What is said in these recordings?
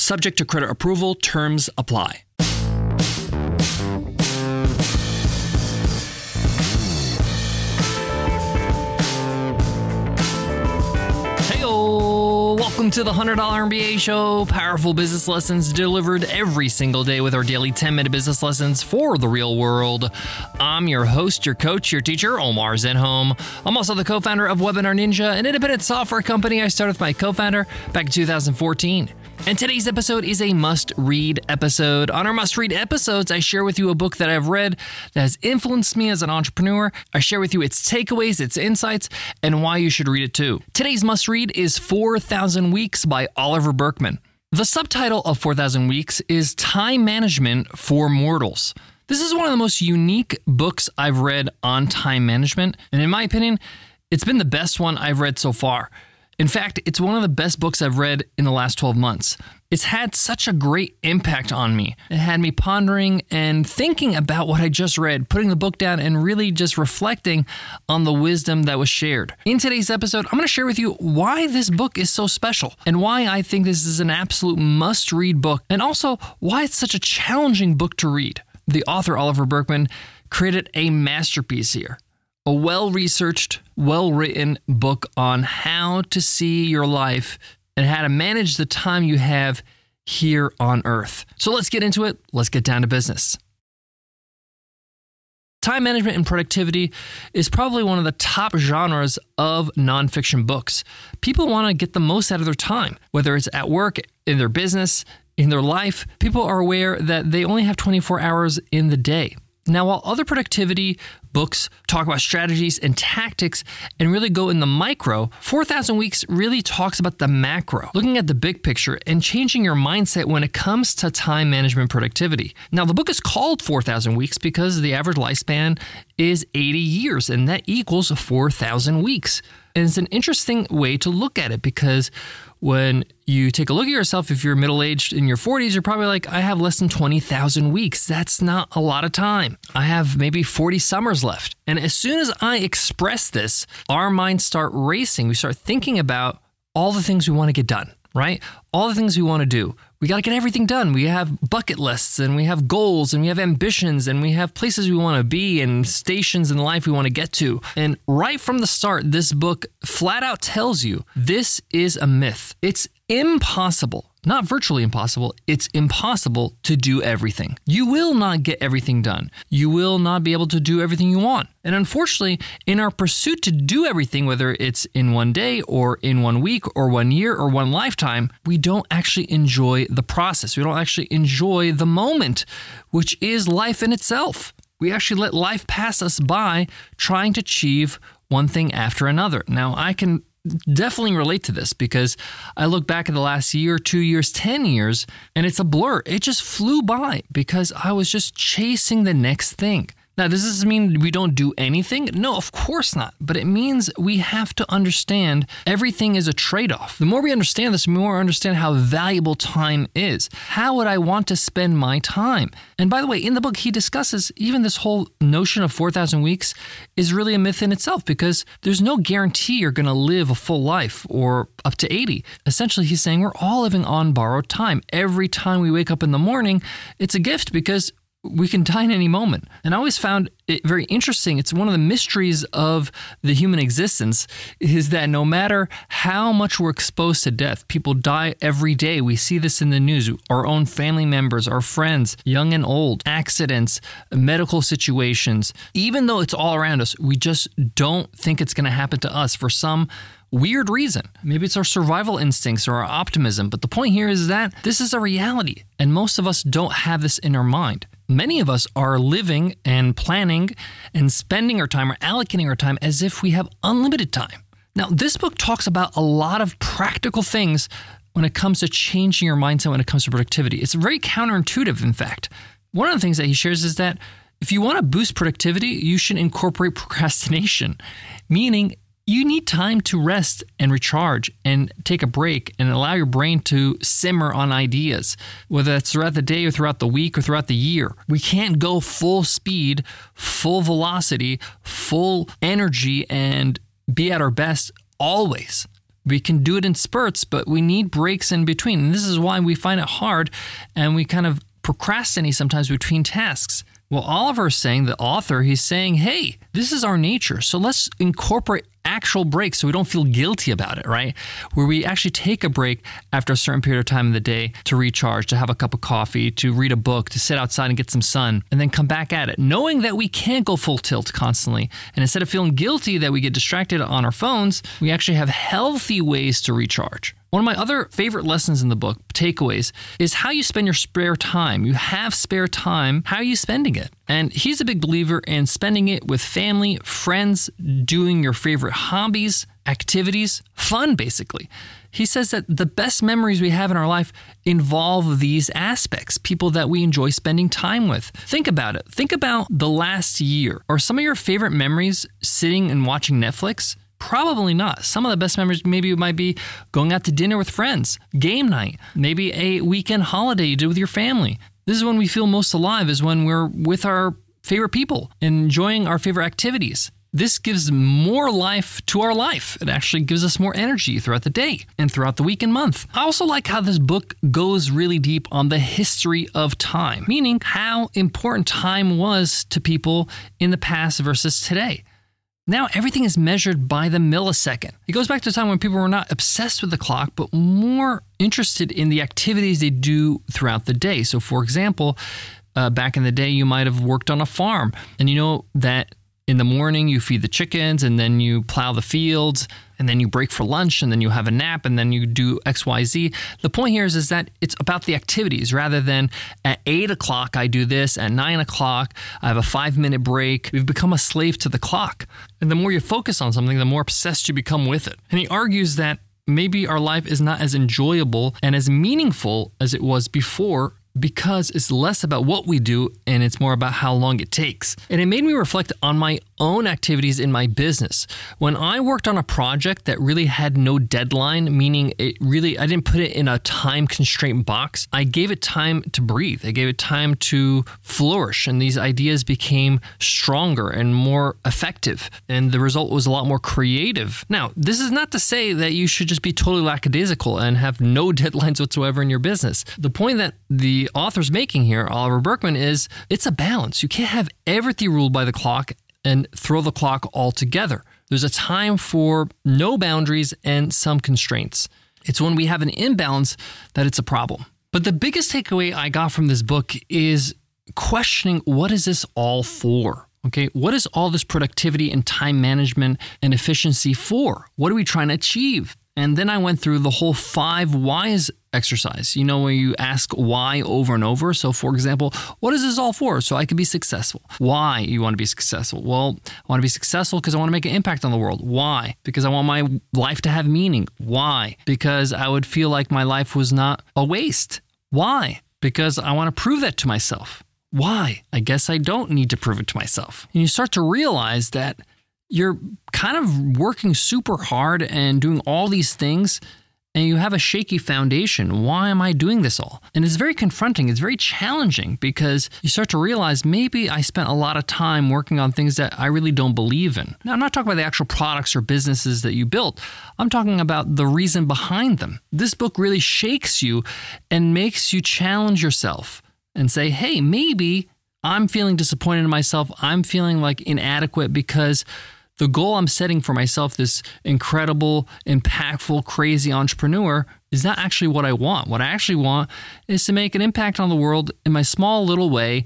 Subject to credit approval, terms apply. Welcome to the $100 MBA Show, powerful business lessons delivered every single day with our daily 10-minute business lessons for the real world. I'm your host, your coach, your teacher, Omar Zinhome. I'm also the co-founder of Webinar Ninja, an independent software company I started with my co-founder back in 2014. And today's episode is a must-read episode. On our must-read episodes, I share with you a book that I've read that has influenced me as an entrepreneur. I share with you its takeaways, its insights, and why you should read it too. Today's must-read is 4,000 Weeks by Oliver Burkeman. The subtitle of 4,000 Weeks is Time Management for Mortals. This is one of the most unique books I've read on time management, and in my opinion, it's been the best one I've read so far. In fact, it's one of the best books I've read in the last 12 months. It's had such a great impact on me. It had me pondering and thinking about what I just read, putting the book down and really just reflecting on the wisdom that was shared. In today's episode, I'm going to share with you why this book is so special and why I think this is an absolute must-read book, and also why it's such a challenging book to read. The author, Oliver Burkeman, created a masterpiece here. A well-researched, well-written book on how to see your life and how to manage the time you have here on Earth. So let's get into it. Let's get down to business. Time management and productivity is probably one of the top genres of nonfiction books. People want to get the most out of their time, whether it's at work, in their business, in their life. People are aware that they only have 24 hours in the day. Now, while other productivity books talk about strategies and tactics and really go in the micro, 4,000 Weeks really talks about the macro, looking at the big picture and changing your mindset when it comes to time management productivity. Now, the book is called 4,000 Weeks because the average lifespan is 80 years, and that equals 4,000 weeks. And it's an interesting way to look at it because when you take a look at yourself, if you're middle-aged in your 40s, you're probably like, I have less than 20,000 weeks. That's not a lot of time. I have maybe 40 summers left. And as soon as I express this, our minds start racing. We start thinking about all the things we want to get done, right? All the things we want to do. We got to get everything done. We have bucket lists and we have goals and we have ambitions and we have places we want to be and stations in life we want to get to. And right from the start, this book flat out tells you this is a myth. It's impossible. Not virtually impossible, it's impossible to do everything. You will not get everything done. You will not be able to do everything you want. And unfortunately, in our pursuit to do everything, whether it's in one day or in 1 week or 1 year or one lifetime, we don't actually enjoy the process. We don't actually enjoy the moment, which is life in itself. We actually let life pass us by trying to achieve one thing after another. Now, I can definitely relate to this because I look back at the last year, 2 years, 10 years, and it's a blur. It just flew by because I was just chasing the next thing. Now, does this mean we don't do anything? No, of course not. But it means we have to understand everything is a trade-off. The more we understand this, the more we understand how valuable time is. How would I want to spend my time? And by the way, in the book, he discusses even this whole notion of 4,000 weeks is really a myth in itself because there's no guarantee you're going to live a full life or up to 80. Essentially, he's saying we're all living on borrowed time. Every time we wake up in the morning, it's a gift because we can die in any moment. And I always found it very interesting. It's one of the mysteries of the human existence is that no matter how much we're exposed to death, people die every day. We see this in the news, our own family members, our friends, young and old, accidents, medical situations. Even though it's all around us, we just don't think it's going to happen to us for some weird reason. Maybe it's our survival instincts or our optimism. But the point here is that this is a reality, and most of us don't have this in our mind. Many of us are living and planning and spending our time or allocating our time as if we have unlimited time. Now, this book talks about a lot of practical things when it comes to changing your mindset when it comes to productivity. It's very counterintuitive, in fact. One of the things that he shares is that if you want to boost productivity, you should incorporate procrastination, meaning you need time to rest and recharge and take a break and allow your brain to simmer on ideas, whether that's throughout the day or throughout the week or throughout the year. We can't go full speed, full velocity, full energy, and be at our best always. We can do it in spurts, but we need breaks in between. And this is why we find it hard and we kind of procrastinate sometimes between tasks. Well, Oliver's saying, the author, he's saying, hey, this is our nature. So let's incorporate actual breaks so we don't feel guilty about it, right? Where we actually take a break after a certain period of time in the day to recharge, to have a cup of coffee, to read a book, to sit outside and get some sun, and then come back at it, knowing that we can't go full tilt constantly. And instead of feeling guilty that we get distracted on our phones, we actually have healthy ways to recharge. One of my other favorite lessons in the book, takeaways, is how you spend your spare time. You have spare time. How are you spending it? And he's a big believer in spending it with family, friends, doing your favorite hobbies, activities, fun, basically. He says that the best memories we have in our life involve these aspects, people that we enjoy spending time with. Think about it. Think about the last year. Are some of your favorite memories sitting and watching Netflix? Probably not. Some of the best memories maybe might be going out to dinner with friends, game night, maybe a weekend holiday you did with your family. This is when we feel most alive, is when we're with our favorite people, enjoying our favorite activities. This gives more life to our life. It actually gives us more energy throughout the day and throughout the week and month. I also like how this book goes really deep on the history of time, meaning how important time was to people in the past versus today. Now everything is measured by the millisecond. It goes back to a time when people were not obsessed with the clock, but more interested in the activities they do throughout the day. So for example, back in the day, you might have worked on a farm, and you know that in the morning you feed the chickens, and then you plow the fields, and then you break for lunch, and then you have a nap, and then you do X, Y, Z. The point here is that it's about the activities rather than at 8 o'clock I do this, at 9 o'clock I have a 5-minute break. We've become a slave to the clock. And the more you focus on something, the more obsessed you become with it. And he argues that maybe our life is not as enjoyable and as meaningful as it was before, because it's less about what we do and it's more about how long it takes. And it made me reflect on my own activities in my business. When I worked on a project that really had no deadline, meaning I didn't put it in a time constraint box. I gave it time to breathe. I gave it time to flourish, and these ideas became stronger and more effective, and the result was a lot more creative. Now, this is not to say that you should just be totally lackadaisical and have no deadlines whatsoever in your business. The point that the author's making here, Oliver Burkeman, is it's a balance. You can't have everything ruled by the clock and throw the clock altogether. There's a time for no boundaries and some constraints. It's when we have an imbalance that it's a problem. But the biggest takeaway I got from this book is questioning, what is this all for? Okay, what is all this productivity and time management and efficiency for? What are we trying to achieve? And then I went through the whole 5 whys exercise, where you ask why over and over. So for example, what is this all for? So I could be successful. Why you want to be successful? Well, I want to be successful because I want to make an impact on the world. Why? Because I want my life to have meaning. Why? Because I would feel like my life was not a waste. Why? Because I want to prove that to myself. Why? I guess I don't need to prove it to myself. And you start to realize that you're kind of working super hard and doing all these things, and you have a shaky foundation. Why am I doing this all? And it's very confronting. It's very challenging, because you start to realize maybe I spent a lot of time working on things that I really don't believe in. Now, I'm not talking about the actual products or businesses that you built. I'm talking about the reason behind them. This book really shakes you and makes you challenge yourself and say, hey, maybe I'm feeling disappointed in myself. I'm feeling like inadequate because the goal I'm setting for myself, this incredible, impactful, crazy entrepreneur, is not actually what I want. What I actually want is to make an impact on the world in my small little way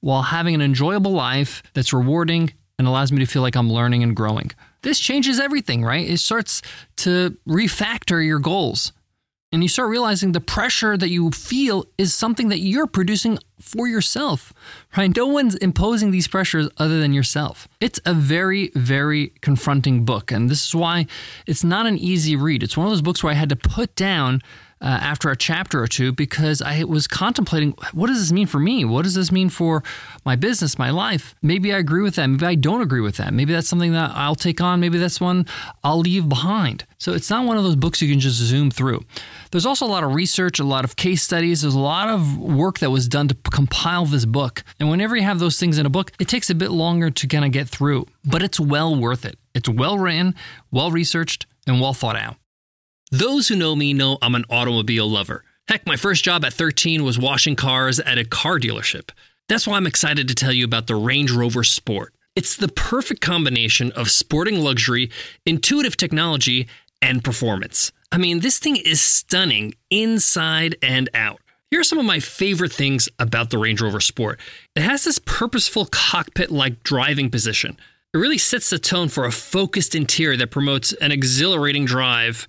while having an enjoyable life that's rewarding and allows me to feel like I'm learning and growing. This changes everything, right? It starts to refactor your goals. And you start realizing the pressure that you feel is something that you're producing for yourself, right? No one's imposing these pressures other than yourself. It's a very, very confronting book. And this is why it's not an easy read. It's one of those books where I had to put down after a chapter or two, because I was contemplating, what does this mean for me? What does this mean for my business, my life? Maybe I agree with that. Maybe I don't agree with that. Maybe that's something that I'll take on. Maybe that's one I'll leave behind. So it's not one of those books you can just zoom through. There's also a lot of research, a lot of case studies. There's a lot of work that was done to compile this book. And whenever you have those things in a book, it takes a bit longer to kind of get through, but it's well worth it. It's well written, well researched, and well thought out. Those who know me know I'm an automobile lover. Heck, my first job at 13 was washing cars at a car dealership. That's why I'm excited to tell you about the Range Rover Sport. It's the perfect combination of sporting luxury, intuitive technology, and performance. I mean, this thing is stunning inside and out. Here are some of my favorite things about the Range Rover Sport. It has this purposeful cockpit-like driving position. It really sets the tone for a focused interior that promotes an exhilarating drive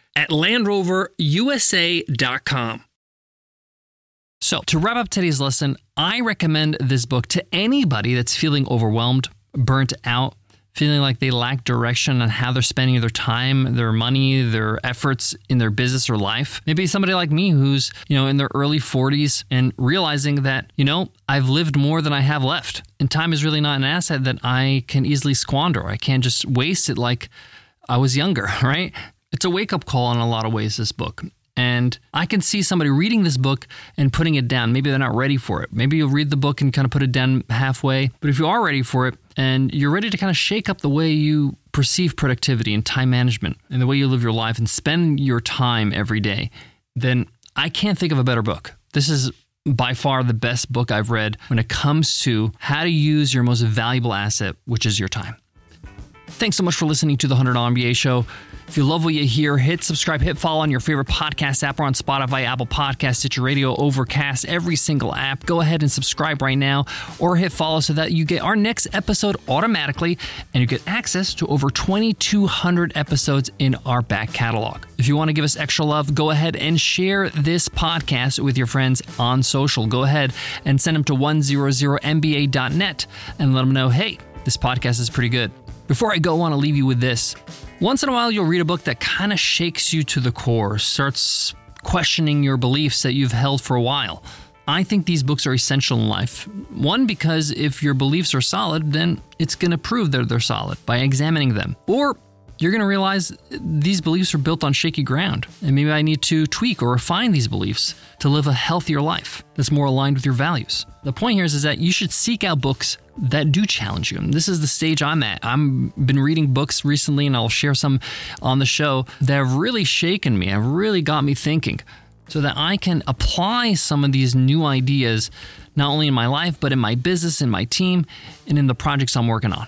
at LandRoverUSA.com. So to wrap up today's lesson, I recommend this book to anybody that's feeling overwhelmed, burnt out, feeling like they lack direction on how they're spending their time, their money, their efforts in their business or life. Maybe somebody like me who's, in their early 40s and realizing that, I've lived more than I have left. And time is really not an asset that I can easily squander. I can't just waste it like I was younger, right? It's a wake-up call in a lot of ways, this book. And I can see somebody reading this book and putting it down. Maybe they're not ready for it. Maybe you'll read the book and kind of put it down halfway. But if you are ready for it and you're ready to kind of shake up the way you perceive productivity and time management and the way you live your life and spend your time every day, then I can't think of a better book. This is by far the best book I've read when it comes to how to use your most valuable asset, which is your time. Thanks so much for listening to The $100 MBA Show. If you love what you hear, hit subscribe, hit follow on your favorite podcast app. We're on Spotify, Apple Podcasts, Stitcher Radio, Overcast, every single app. Go ahead and subscribe right now or hit follow so that you get our next episode automatically and you get access to over 2,200 episodes in our back catalog. If you want to give us extra love, go ahead and share this podcast with your friends on social. Go ahead and send them to 100mba.net and let them know, hey, this podcast is pretty good. Before I go, I want to leave you with this. Once in a while, you'll read a book that kind of shakes you to the core, starts questioning your beliefs that you've held for a while. I think these books are essential in life. One, because if your beliefs are solid, then it's going to prove that they're solid by examining them. Or you're going to realize these beliefs are built on shaky ground, and maybe I need to tweak or refine these beliefs to live a healthier life that's more aligned with your values. The point here is that you should seek out books that do challenge you. And this is the stage I'm at. I've been reading books recently, and I'll share some on the show that have really shaken me, have really got me thinking, so that I can apply some of these new ideas, not only in my life, but in my business, in my team, and in the projects I'm working on.